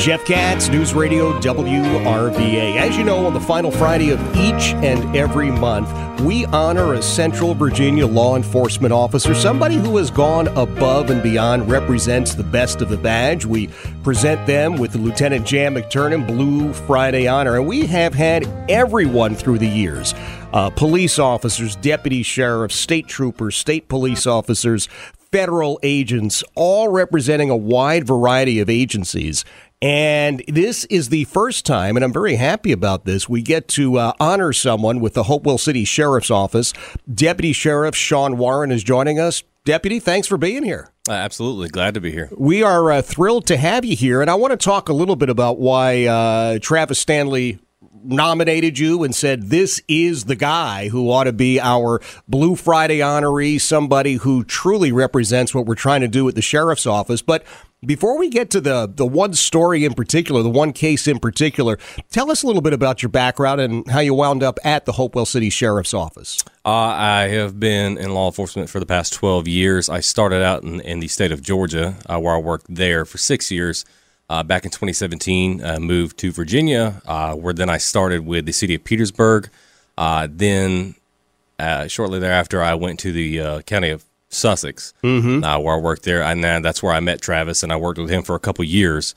Jeff Katz, News Radio WRVA. As you know, on the final Friday of each and every month, we honor a Central Virginia law enforcement officer, somebody who has gone above and beyond, represents the best of the badge. We present them with the Lieutenant Jam McTernan Blue Friday Honor, and we have had everyone through the years. Police officers, deputy sheriffs, state troopers, state police officers, federal agents, all representing a wide variety of agencies. And this is the first time, and I'm very happy about this, we get to honor someone with the Hopewell City Sheriff's Office. Deputy Sheriff Shawn Warren is joining us. Deputy, thanks for being here. Absolutely. Glad to be here. We are thrilled to have you here, and I want to talk a little bit about why Travis Stanley nominated you and said this is the guy who ought to be our Blue Friday honoree, somebody who truly represents what we're trying to do at the Sheriff's Office. But before we get to the one story in particular, the one case in particular, tell us a little bit about your background and how you wound up at the Hopewell City Sheriff's Office. I have been in law enforcement for the past 12 years. I started out in the state of Georgia, where I worked there for 6 years. Back in 2017, I moved to Virginia, where then I started with the city of Petersburg. Then shortly thereafter, I went to the county of Sussex, where I worked there, and that's where I met Travis, and I worked with him for a couple years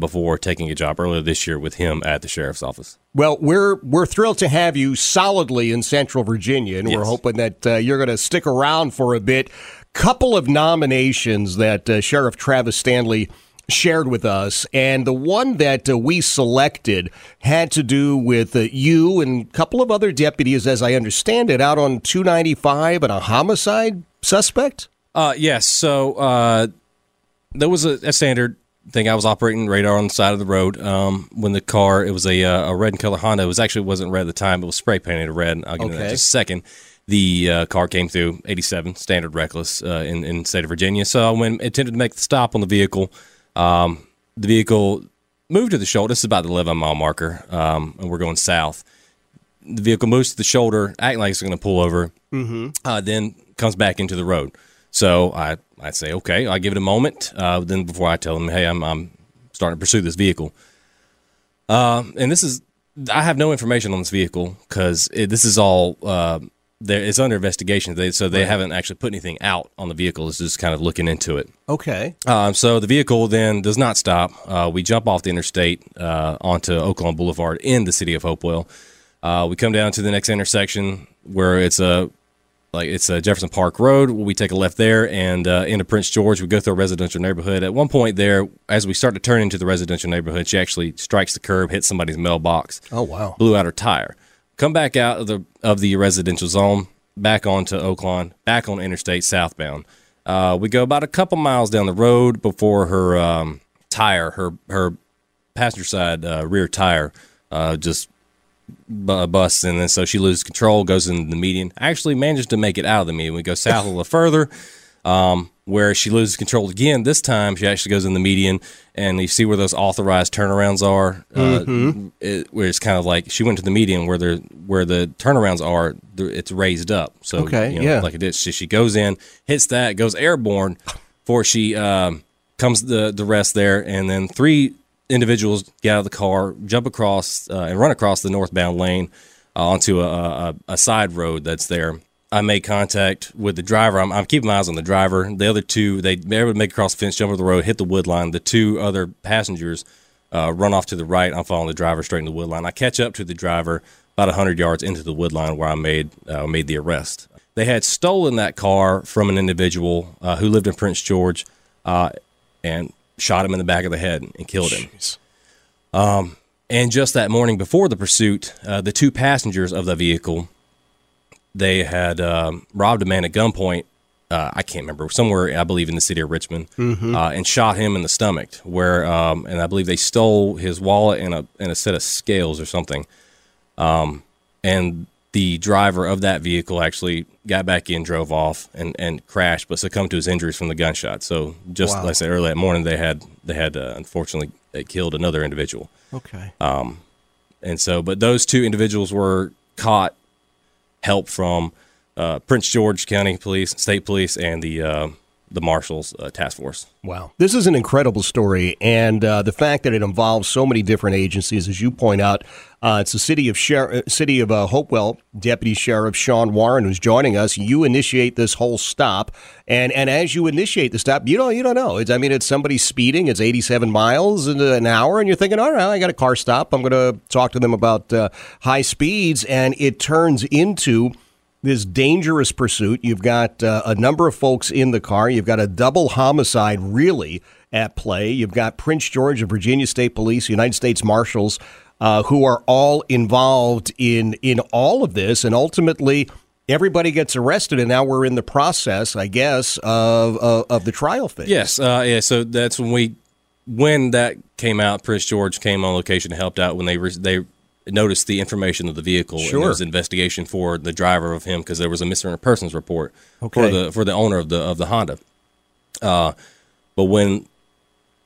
before taking a job earlier this year with him at the Sheriff's Office. Well, we're thrilled to have you solidly in Central Virginia, and yes, we're hoping that you're going to stick around for a bit. Couple of nominations that Sheriff Travis Stanley shared with us, and the one that we selected had to do with you and a couple of other deputies, as I understand it, out on 295 and a homicide suspect? Yes. So there was a standard thing. I was operating radar on the side of the road when the car, it was a red in color Honda. It was actually wasn't red at the time. It was spray painted red. I'll get into that in just a second. The car came through 87, standard reckless in the state of Virginia. So I attempted to make the stop on the vehicle. The vehicle moved to the shoulder. This is about the 11-mile marker, and we're going south. The vehicle moves to the shoulder, acting like it's going to pull over, then comes back into the road. So I say, okay, I'll give it a moment. Then before I tell them, hey, I'm starting to pursue this vehicle. And this is, I have no information on this vehicle because this is all, it's under investigation. They haven't actually put anything out on the vehicle. It's just kind of looking into it. Okay. So the vehicle then does not stop. We jump off the interstate onto Oaklawn Boulevard in the city of Hopewell. We come down to the next intersection where it's a Jefferson Park Road. We take a left there and into Prince George. We go through a residential neighborhood. At one point there, as we start to turn into the residential neighborhood, she actually strikes the curb, hits somebody's mailbox. Oh, wow. Blew out her tire. Come back out of the residential zone, back onto Oaklawn, back on interstate southbound. We go about a couple miles down the road before her tire, her passenger side rear tire, just busts, and then so she loses control, goes into the median. Actually manages to make it out of the median. We go south a little further, where she loses control again. This time she actually goes in the median, and you see where those authorized turnarounds are, where it's kind of like she went to the median where the turnarounds are, it's raised up. So like it is. She goes in, hits that, goes airborne before she comes the rest there, and then three individuals get out of the car, jump across and run across the northbound lane onto a side road that's there. I made contact with the driver. I'm keeping my eyes on the driver. The other two, they would make across the fence, jump over the road, hit the wood line. The two other passengers run off to the right. I'm following the driver straight into the wood line. I catch up to the driver about 100 yards into the wood line where I made the arrest. They had stolen that car from an individual who lived in Prince George and shot him in the back of the head and killed him. And just that morning before the pursuit, the two passengers of the vehicle, they had robbed a man at gunpoint. I can't remember, somewhere, I believe, in the city of Richmond, and shot him in the stomach, where, and I believe they stole his wallet and a set of scales or something. And the driver of that vehicle actually got back in, drove off, and crashed, but succumbed to his injuries from the gunshot. So just like I said, early that morning, they had unfortunately killed another individual. Okay. And so, but those two individuals were caught, help from Prince George County Police, State Police, and the Marshals Task Force. Wow. This is an incredible story, and the fact that it involves so many different agencies, as you point out, it's the city of Hopewell, Deputy Sheriff Shawn Warren, who's joining us. You initiate this whole stop, and as you initiate the stop, you don't know. It's somebody speeding. It's 87 miles an hour, and you're thinking, all right, I got a car stop. I'm going to talk to them about high speeds, and it turns into this dangerous pursuit. You've got a number of folks in the car. You've got a double homicide really at play. You've got Prince George and Virginia State Police, United States Marshals, who are all involved in all of this. And ultimately, everybody gets arrested. And now we're in the process, I guess, of the trial phase. Yes. Yeah. So that's when that came out, Prince George came on location and helped out when they noticed the information of the vehicle. Sure. And there was an investigation for the driver of him because there was a missing persons report for the owner of the Honda. But when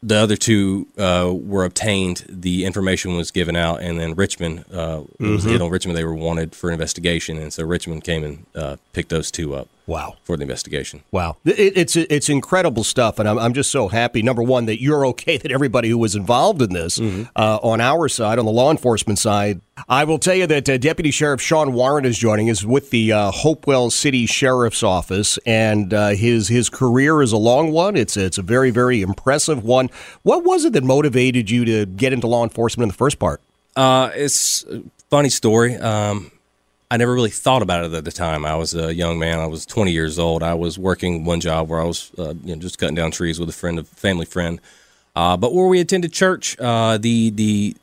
the other two were obtained, the information was given out, and then Richmond was hit on Richmond. They were wanted for an investigation, and so Richmond came and picked those two up. Wow. For the investigation. Wow. It's incredible stuff, and I'm just so happy, number one, that you're okay, that everybody who was involved in this on our side, on the law enforcement side. I will tell you that Deputy Sheriff Shawn Warren is joining us with the Hopewell City Sheriff's Office, and his career is a long one. It's a very, very impressive one. What was it that motivated you to get into law enforcement in the first part? It's a funny story. I never really thought about it at the time. I was a young man. I was 20 years old. I was working one job where I was just cutting down trees with a family friend. But where we attended church, the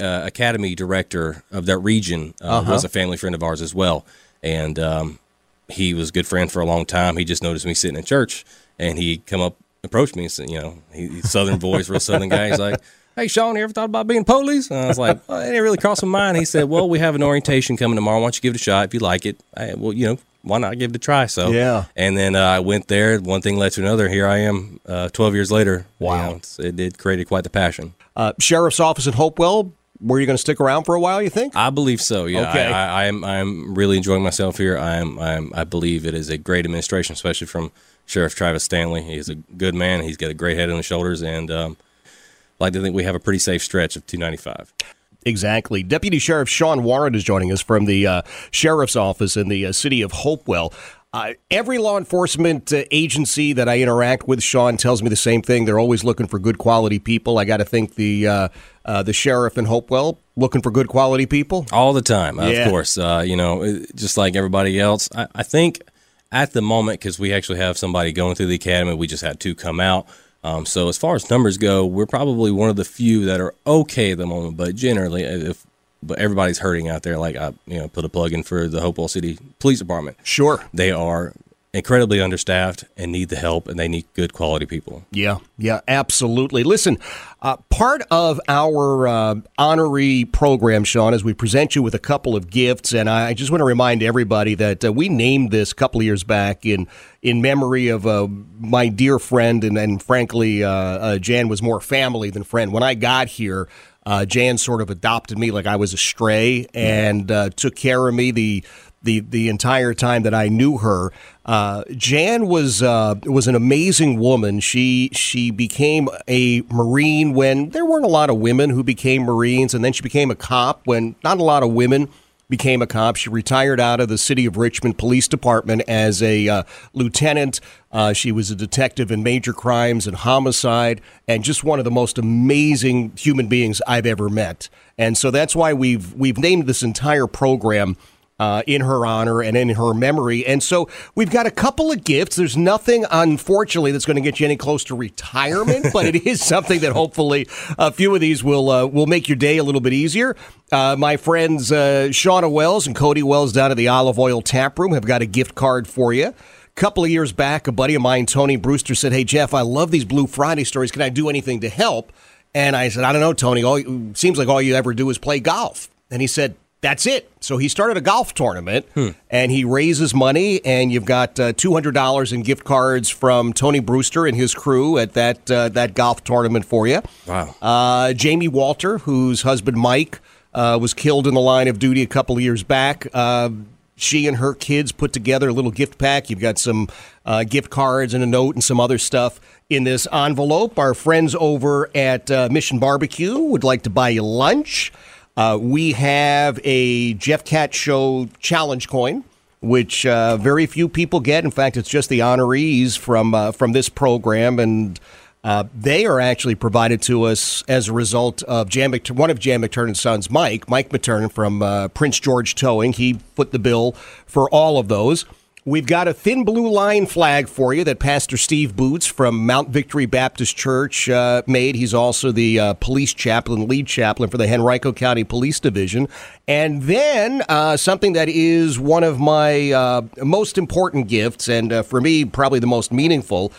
academy director of that region was a family friend of ours as well. And he was a good friend for a long time. He just noticed me sitting in church, and he come up, approached me, and said, he's southern voice, real southern guy. He's like, "Hey, Shawn, you ever thought about being police?" And I was like, "Well, it didn't really cross my mind." He said, "Well, we have an orientation coming tomorrow. Why don't you give it a shot? If you like it, why not give it a try?" So, yeah. And then I went there. One thing led to another. Here I am 12 years later. Wow. It created quite the passion. Sheriff's Office in Hopewell, were you going to stick around for a while, you think? I believe so, yeah. Okay. I'm really enjoying myself here. I believe it is a great administration, especially from Sheriff Travis Stanley. He's a good man. He's got a great head on his shoulders, and like to think we have a pretty safe stretch of 295. Exactly. Deputy Sheriff Shawn Warren is joining us from the Sheriff's Office in the city of Hopewell. Every law enforcement agency that I interact with, Shawn, tells me the same thing. They're always looking for good quality people. I got to think the sheriff in Hopewell looking for good quality people all the time. Yeah. Of course, just like everybody else. I think at the moment, because we actually have somebody going through the academy, we just had two come out. So as far as numbers go, we're probably one of the few that are okay at the moment. But generally, but everybody's hurting out there. Like I put a plug in for the Hopewell City Police Department. Sure, they are incredibly understaffed and need the help, and they need good quality people. Yeah, absolutely. Listen, part of our honorary program, Shawn, is we present you with a couple of gifts, and I just want to remind everybody that we named this a couple of years back in memory of my dear friend, and frankly, Jan was more family than friend. When I got here, Jan sort of adopted me like I was a stray and took care of me. The the entire time that I knew her. Jan was an amazing woman. She became a Marine when there weren't a lot of women who became Marines, and then she became a cop when not a lot of women became a cop. She retired out of the City of Richmond Police Department as a lieutenant. She was a detective in major crimes and homicide, and just one of the most amazing human beings I've ever met. And so that's why we've named this entire program in her honor and in her memory. And so we've got a couple of gifts. There's nothing, unfortunately, that's going to get you any close to retirement, but it is something that hopefully a few of these will make your day a little bit easier. My friends Shauna Wells and Cody Wells down at the Olive Oil Tap Room have got a gift card for you. A couple of years back, a buddy of mine, Tony Brewster, said, "Hey, Jeff, I love these Blue Friday stories. Can I do anything to help?" And I said, "I don't know, Tony. It seems like all you ever do is play golf." And he said, "That's it." So he started a golf tournament, and he raises money, and you've got $200 in gift cards from Tony Brewster and his crew at that golf tournament for you. Wow. Jamie Walter, whose husband Mike was killed in the line of duty a couple of years back, she and her kids put together a little gift pack. You've got some gift cards and a note and some other stuff in this envelope. Our friends over at Mission Barbecue would like to buy you lunch. We have a Jeff Katz Show challenge coin, which very few people get. In fact, it's just the honorees from this program, and they are actually provided to us as a result of one of Jan McTernan's sons, Mike McTernan from Prince George Towing. He put the bill for all of those. We've got a thin blue line flag for you that Pastor Steve Boots from Mount Victory Baptist Church made. He's also the police chaplain, lead chaplain for the Henrico County Police Division. And then something that is one of my most important gifts, and for me, probably the most meaningful.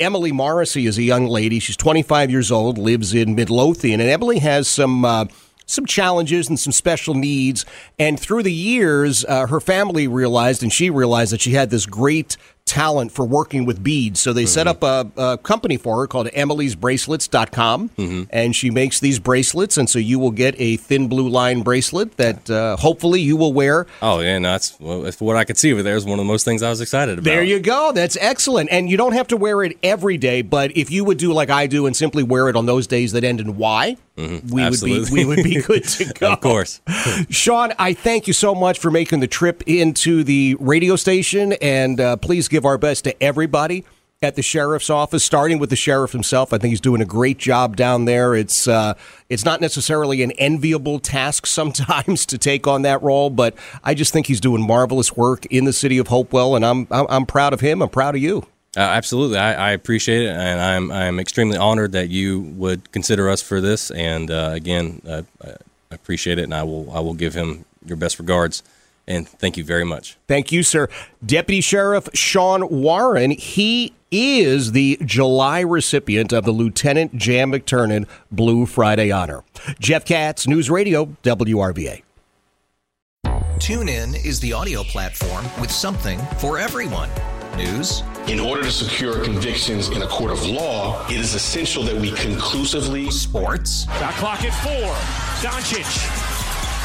Emily Morrissey is a young lady. She's 25 years old, lives in Midlothian, and Emily has some challenges and some special needs. And through the years, her family realized, and she realized, that she had this great talent for working with beads. So they set up a company for her called Emily's Bracelets.com, and she makes these bracelets. And so you will get a thin blue line bracelet that hopefully you will wear. Oh, yeah, no, that's what I could see over there is one of the most things I was excited about. There you go. That's excellent. And you don't have to wear it every day, but if you would do like I do and simply wear it on those days that end in Y, we would be good to go. Of course. Shawn, I thank you so much for making the trip into the radio station, and please give our best to everybody at the sheriff's office, starting with the sheriff himself. I think he's doing a great job down there. It's not necessarily an enviable task sometimes to take on that role, but I just think he's doing marvelous work in the city of Hopewell, and I'm proud of him. I'm proud of you. Absolutely. I appreciate it, and I'm extremely honored that you would consider us for this, and again, I appreciate it, and I will give him your best regards. And thank you very much. Thank you, sir. Deputy Sheriff Shawn Warren, he is the July recipient of the Lieutenant Jan McTernan Blue Friday Honor. Jeff Katz, News Radio, WRVA. TuneIn is the audio platform with something for everyone. News. In order to secure convictions in a court of law, it is essential that we conclusively. Sports. The clock at 4. Doncic.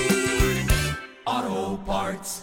Auto Parts.